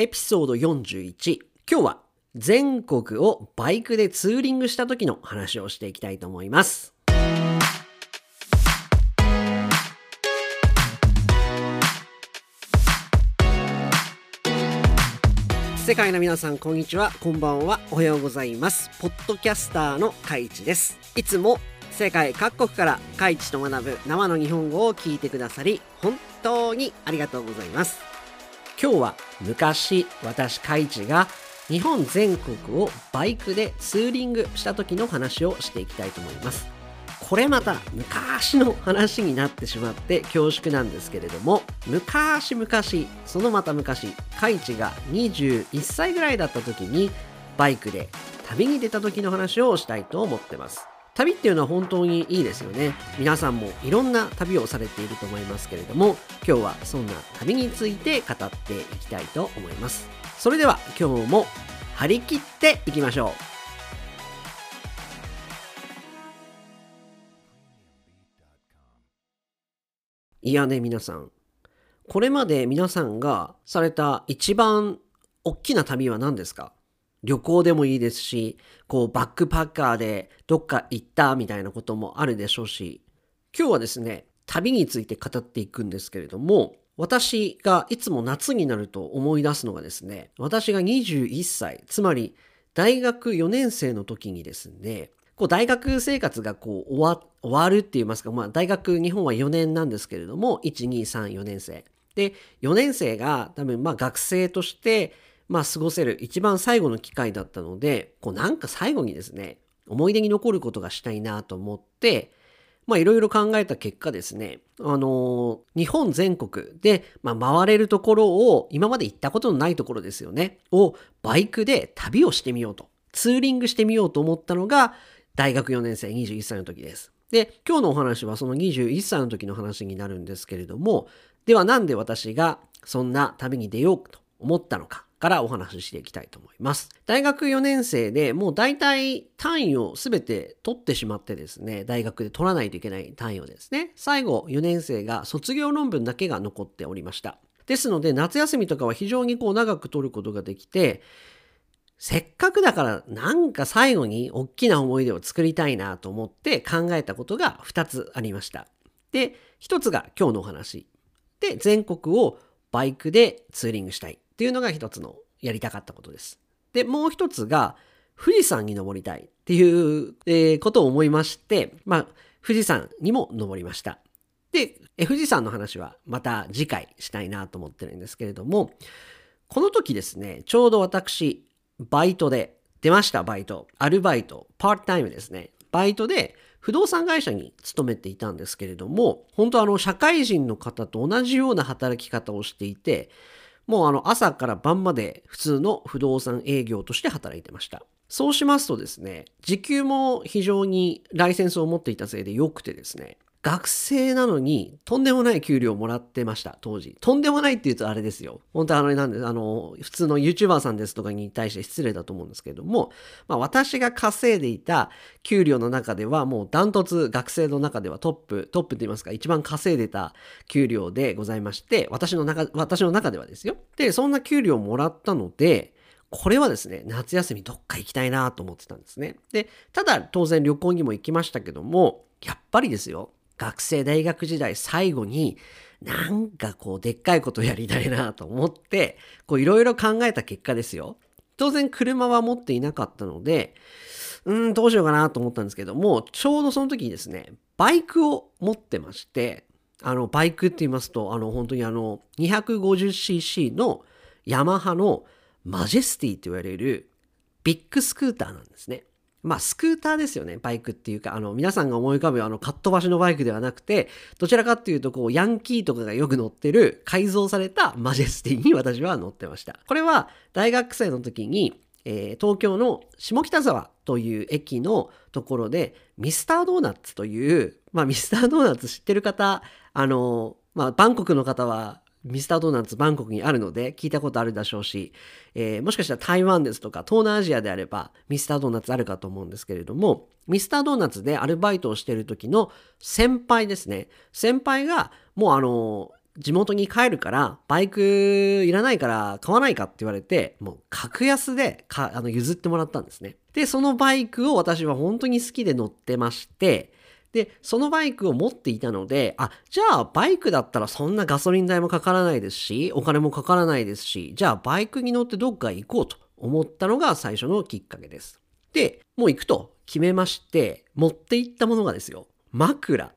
エピソード41。今日は全国をバイクでツーリングした時の話をしていきたいと思います。世界の皆さん、こんにちは、こんばんは、おはようございます。ポッドキャスターのカイチです。いつも世界各国からカイチと学ぶ生の日本語を聞いてくださり、本当にありがとうございます。今日は昔、私カイチが日本全国をバイクでツーリングした時の話をしていきたいと思います。これまた昔の話になってしまって恐縮なんですけれども、昔々、そのまた昔、カイチが21歳ぐらいだった時にバイクで旅に出た時の話をしたいと思ってます。旅っていうのは本当にいいですよね。皆さんもいろんな旅をされていると思いますけれども、今日はそんな旅について語っていきたいと思います。それでは今日も張り切っていきましょう。いやね、皆さん、これまで皆さんがされた一番大きな旅は何ですか？旅行でもいいですし、こうバックパッカーでどっか行ったみたいなこともあるでしょうし、今日はですね、旅について語っていくんですけれども、私がいつも夏になると思い出すのがですね、私が21歳、つまり大学4年生の時にですね、こう大学生活がこう終わるって言いますか、まあ大学、日本は4年なんですけれども、1、2、3、4年生。で、4年生が多分まあ学生としてまあ過ごせる一番最後の機会だったので、こうなんか最後にですね、思い出に残ることがしたいなと思って、まあいろいろ考えた結果ですね、日本全国でまあ回れるところを、今まで行ったことのないところですよね、をバイクで旅をしてみようと、ツーリングしてみようと思ったのが、大学4年生21歳の時です。で、今日のお話はその21歳の時の話になるんですけれども、ではなんで私がそんな旅に出ようと思ったのかからお話ししていきたいと思います。大学4年生でもう大体単位を全て取ってしまってですね、大学で取らないといけない単位をですね、最後4年生が卒業論文だけが残っておりました。ですので夏休みとかは非常にこう長く取ることができて、せっかくだからなんか最後に大きな思い出を作りたいなと思って考えたことが2つありました。で、1つが今日のお話。で、全国をバイクでツーリングしたいっていうのが1つのやりたかったことです。で、もう1つが富士山に登りたいっていう、ことを思いまして、まあ富士山にも登りました。で、富士山の話はまた次回したいなと思ってるんですけれども、この時ですね、ちょうど私、バイトで、出ましたバイト、アルバイト、パートタイムですね。バイトで不動産会社に勤めていたんですけれども、本当社会人の方と同じような働き方をしていて、もう朝から晩まで普通の不動産営業として働いてました。そうしますとですね、時給も非常にライセンスを持っていたせいで良くてですね、学生なのにとんでもない給料をもらってました、当時。とんでもないって言うとあれですよ。本当は普通の YouTuber さんですとかに対して失礼だと思うんですけれども、まあ私が稼いでいた給料の中ではもうダントツ学生の中ではトップと言いますか、一番稼いでた給料でございまして、私の中ではですよ。で、そんな給料をもらったので、これはですね、夏休みどっか行きたいなと思ってたんですね。で、ただ当然旅行にも行きましたけども、やっぱりですよ、学生大学時代最後になんかこうでっかいことやりたいなと思っていろいろ考えた結果ですよ。当然車は持っていなかったので、どうしようかなと思ったんですけども、ちょうどその時にですね、バイクを持ってまして、バイクって言いますと本当に250cc のヤマハのマジェスティと言われるビッグスクーターなんですね。まあ、スクーターですよね、バイクっていうか、皆さんが思い浮かぶかっ飛ばしのバイクではなくて、どちらかっていうと、こう、ヤンキーとかがよく乗ってる、改造されたマジェスティに私は乗ってました。これは、大学生の時に、東京の下北沢という駅のところで、ミスタードーナツという、まあ、ミスタードーナツ知ってる方、まあ、バンコクの方は、ミスタードーナツバンコクにあるので聞いたことあるでしょうし、もしかしたら台湾ですとか東南アジアであればミスタードーナツあるかと思うんですけれども、ミスタードーナツでアルバイトをしている時の先輩ですね。先輩がもう地元に帰るからバイクいらないから買わないかって言われて、もう格安で譲ってもらったんですね。でそのバイクを私は本当に好きで乗ってまして、でそのバイクを持っていたので、じゃあバイクだったらそんなガソリン代もかからないですし、お金もかからないですし、じゃあバイクに乗ってどっか行こうと思ったのが最初のきっかけです。でもう行くと決めまして、持って行ったものがですよ、枕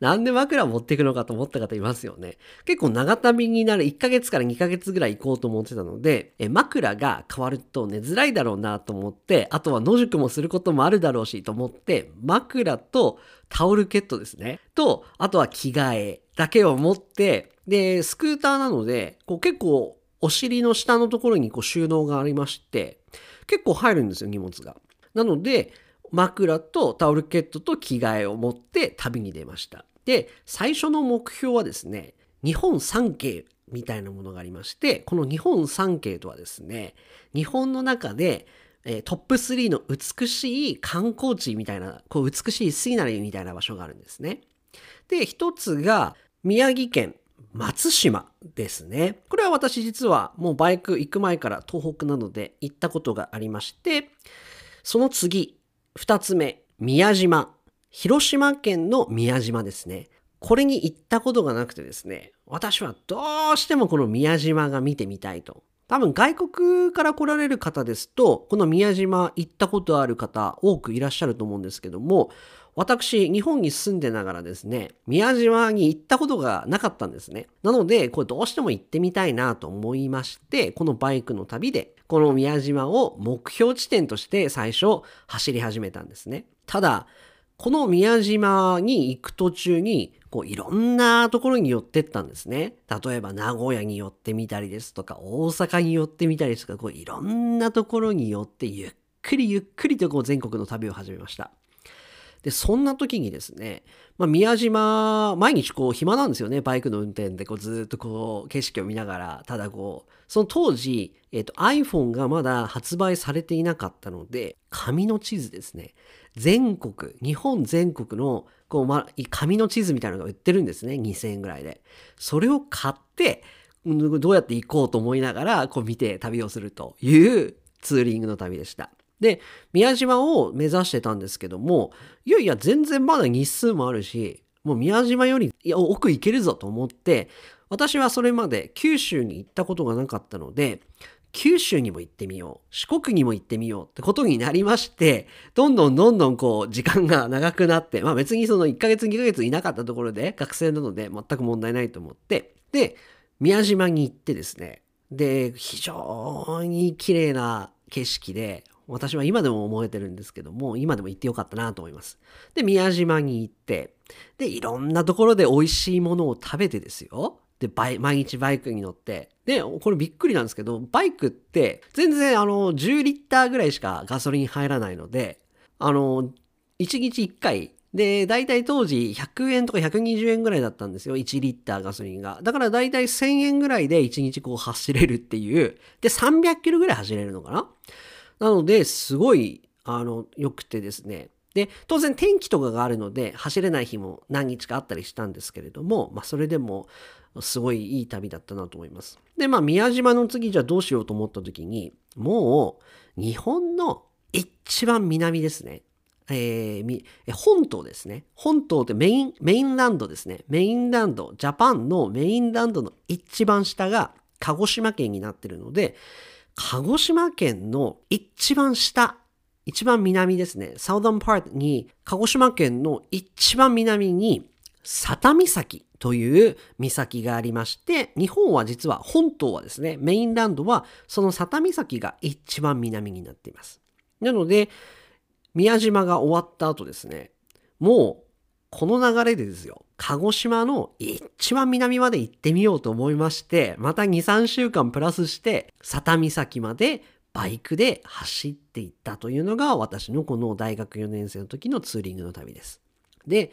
なんで枕持っていくのかと思った方いますよね。結構長旅になる1ヶ月から2ヶ月ぐらい行こうと思ってたので、枕が変わると寝づらいだろうなと思って、あとは野宿もすることもあるだろうしと思って、枕とタオルケットですねと、あとは着替えだけを持って、でスクーターなのでこう結構お尻の下のところにこう収納がありまして、結構入るんですよ荷物が。なので枕とタオルケットと着替えを持って旅に出ました。で、最初の目標はですね、日本三景みたいなものがありまして、この日本三景とはですね、日本の中でトップ3の美しい観光地みたいな、こう美しいシーナリーみたいな場所があるんですね。で、一つが宮城県松島ですね。これは私実はもうバイク行く前から東北なので行ったことがありまして、その次、二つ目、宮島。広島県の宮島ですね。これに行ったことがなくてですね、私はどうしてもこの宮島が見てみたいと。多分外国から来られる方ですと、この宮島行ったことある方多くいらっしゃると思うんですけども、私、日本に住んでながらですね、宮島に行ったことがなかったんですね。なので、これどうしても行ってみたいなと思いまして、このバイクの旅で、この宮島を目標地点として最初走り始めたんですね。ただ、この宮島に行く途中に、いろんなところに寄ってったんですね。例えば名古屋に寄ってみたりですとか、大阪に寄ってみたりですとか、いろんなところに寄って、ゆっくりゆっくりと全国の旅を始めました。で、そんな時にですね、宮島、毎日暇なんですよね、バイクの運転でずっと景色を見ながら、ただその当時、iPhone がまだ発売されていなかったので、紙の地図ですね、日本全国の紙の地図みたいなのが売ってるんですね、2000円ぐらいで。それを買って、どうやって行こうと思いながら、見て旅をするというツーリングの旅でした。で、宮島を目指してたんですけども、いやいや全然まだ日数もあるし、もう宮島より奥行けるぞと思って、私はそれまで九州に行ったことがなかったので、九州にも行ってみよう、四国にも行ってみようってことになりまして、どんどん時間が長くなって、別にその1ヶ月2ヶ月いなかったところで、学生なので全く問題ないと思って、で、宮島に行ってですね、で、非常に綺麗な景色で、私は今でも思えてるんですけども、今でも行ってよかったなと思います。で、宮島に行って、で、いろんなところで美味しいものを食べてですよ。で、毎日バイクに乗って。で、これびっくりなんですけど、バイクって全然10リッターぐらいしかガソリン入らないので、1日1回。で、だいたい当時100円とか120円ぐらいだったんですよ、1リッターガソリンが。だからだいたい1000円ぐらいで1日走れるっていう。で、300キロぐらい走れるのかな。なので、すごい、良くてですね。で、当然天気とかがあるので、走れない日も何日かあったりしたんですけれども、それでも、すごいいい旅だったなと思います。で、宮島の次、じゃあどうしようと思った時に、もう、日本の一番南ですね。本島ですね。本島ってメインランドですね。メインランド、ジャパンのメインランドの一番下が鹿児島県になってるので、鹿児島県の一番下、一番南ですね。サウダンパートに、鹿児島県の一番南に、佐田岬という岬がありまして、日本は実は、本島はですね、メインランドは、その佐田岬が一番南になっています。なので、宮島が終わった後ですね、もう、この流れでですよ、鹿児島の一番南まで行ってみようと思いまして、また2、3週間プラスして、佐田岬までバイクで走っていったというのが、私のこの大学4年生の時のツーリングの旅です。で、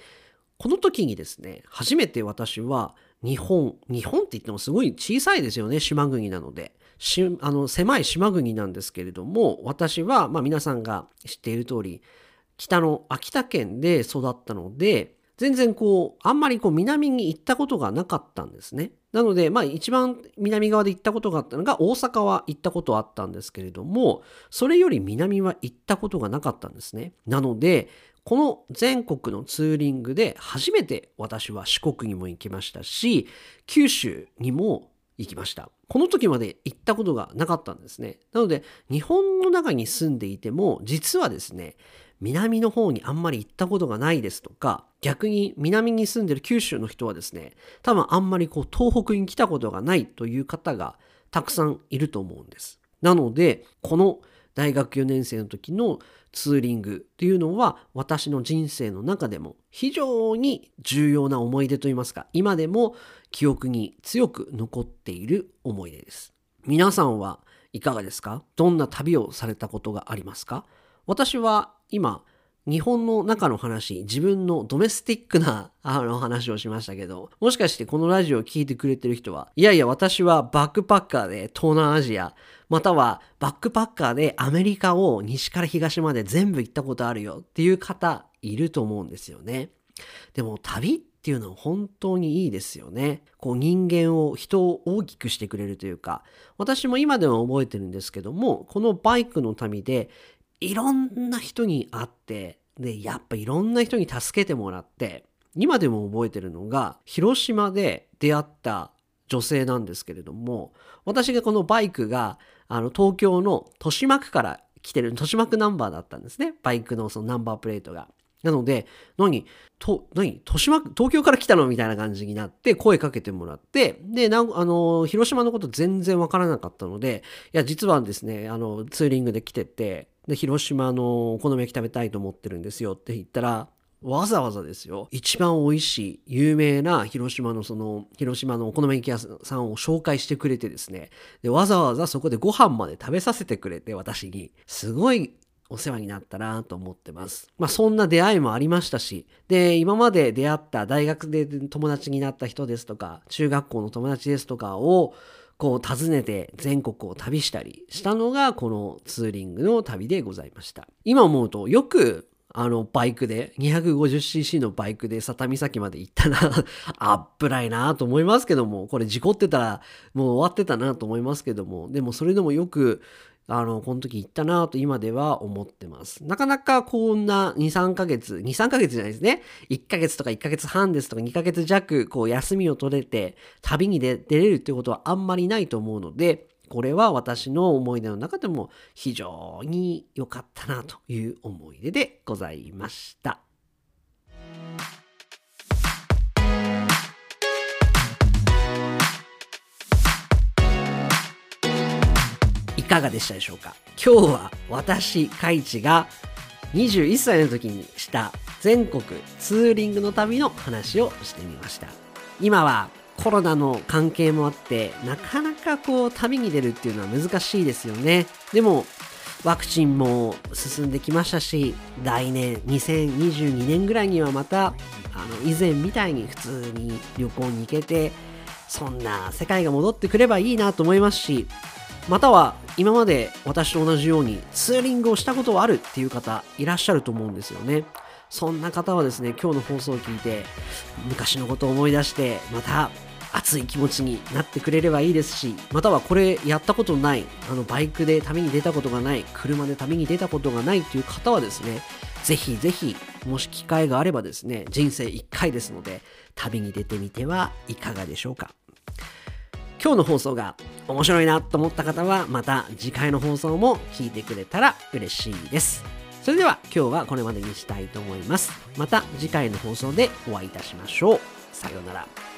この時にですね、初めて私は日本って言ってもすごい小さいですよね、島国なので。狭い島国なんですけれども、私は、皆さんが知っている通り、北の秋田県で育ったので、全然こうあんまりこう南に行ったことがなかったんですね。なのでまあ一番南側で行ったことがあったのが大阪は行ったことあったんですけれども、それより南は行ったことがなかったんですね。なのでこの全国のツーリングで初めて私は四国にも行きましたし、九州にも行きました。この時まで行ったことがなかったんですね。なので日本の中に住んでいても実はですね、南の方にあんまり行ったことがないですとか、逆に南に住んでる九州の人はですね、多分あんまりこう東北に来たことがないという方がたくさんいると思うんです。なのでこの大学4年生の時のツーリングというのは私の人生の中でも非常に重要な思い出といいますか、今でも記憶に強く残っている思い出です。皆さんはいかがですか？どんな旅をされたことがありますか？私は今日本の中の話、自分のドメスティックな話をしましたけど、もしかしてこのラジオを聞いてくれてる人は、いやいや私はバックパッカーで東南アジア、またはバックパッカーでアメリカを西から東まで全部行ったことあるよっていう方いると思うんですよね。でも旅っていうのは本当にいいですよね。こう人間を、人を大きくしてくれるというか、私も今では覚えてるんですけども、このバイクの旅でいろんな人に会って、でやっぱいろんな人に助けてもらって、今でも覚えてるのが広島で出会った女性なんですけれども、私がこのバイクが東京の豊島区から来てる豊島区ナンバーだったんですね。バイクのそのナンバープレートが。なので東京から来たのみたいな感じになって声かけてもらって、で広島のこと全然わからなかったので、いや実はですねツーリングで来てて、で広島のお好み焼き食べたいと思ってるんですよって言ったら、わざわざですよ、一番美味しい有名な広島のお好み焼き屋さんを紹介してくれてですね、でわざわざそこでご飯まで食べさせてくれて、私にすごいお世話になったなと思ってます。まあそんな出会いもありましたし、で今まで出会った大学で友達になった人ですとか、中学校の友達ですとかをこう訪ねて全国を旅したりしたのがこのツーリングの旅でございました。今思うとよくバイクで 250cc のバイクで佐多岬まで行ったなあっぶらいなと思いますけども、これ事故ってたらもう終わってたなと思いますけども、でもそれでもよくこの時行ったなぁと今では思ってます。なかなかこんな2、3ヶ月じゃないですね。1ヶ月とか1ヶ月半ですとか2ヶ月弱、こう休みを取れて旅に出れるっていうことはあんまりないと思うので、これは私の思い出の中でも非常に良かったなという思い出でございました。いかがでしたでしょうか。今日は私カイチが21歳の時にした全国ツーリングの旅の話をしてみました。今はコロナの関係もあって、なかなかこう旅に出るっていうのは難しいですよね。でもワクチンも進んできましたし、来年2022年ぐらいにはまた以前みたいに普通に旅行に行けて、そんな世界が戻ってくればいいなと思いますし、または今まで私と同じようにツーリングをしたことはあるっていう方いらっしゃると思うんですよね。そんな方はですね、今日の放送を聞いて昔のことを思い出して、また熱い気持ちになってくれればいいですし、またはこれやったことない、バイクで旅に出たことがない、車で旅に出たことがないという方はですね、ぜひぜひもし機会があればですね、人生1回ですので旅に出てみてはいかがでしょうか。今日の放送が面白いなと思った方は、また次回の放送も聞いてくれたら嬉しいです。それでは今日はこれまでにしたいと思います。また次回の放送でお会いいたしましょう。さようなら。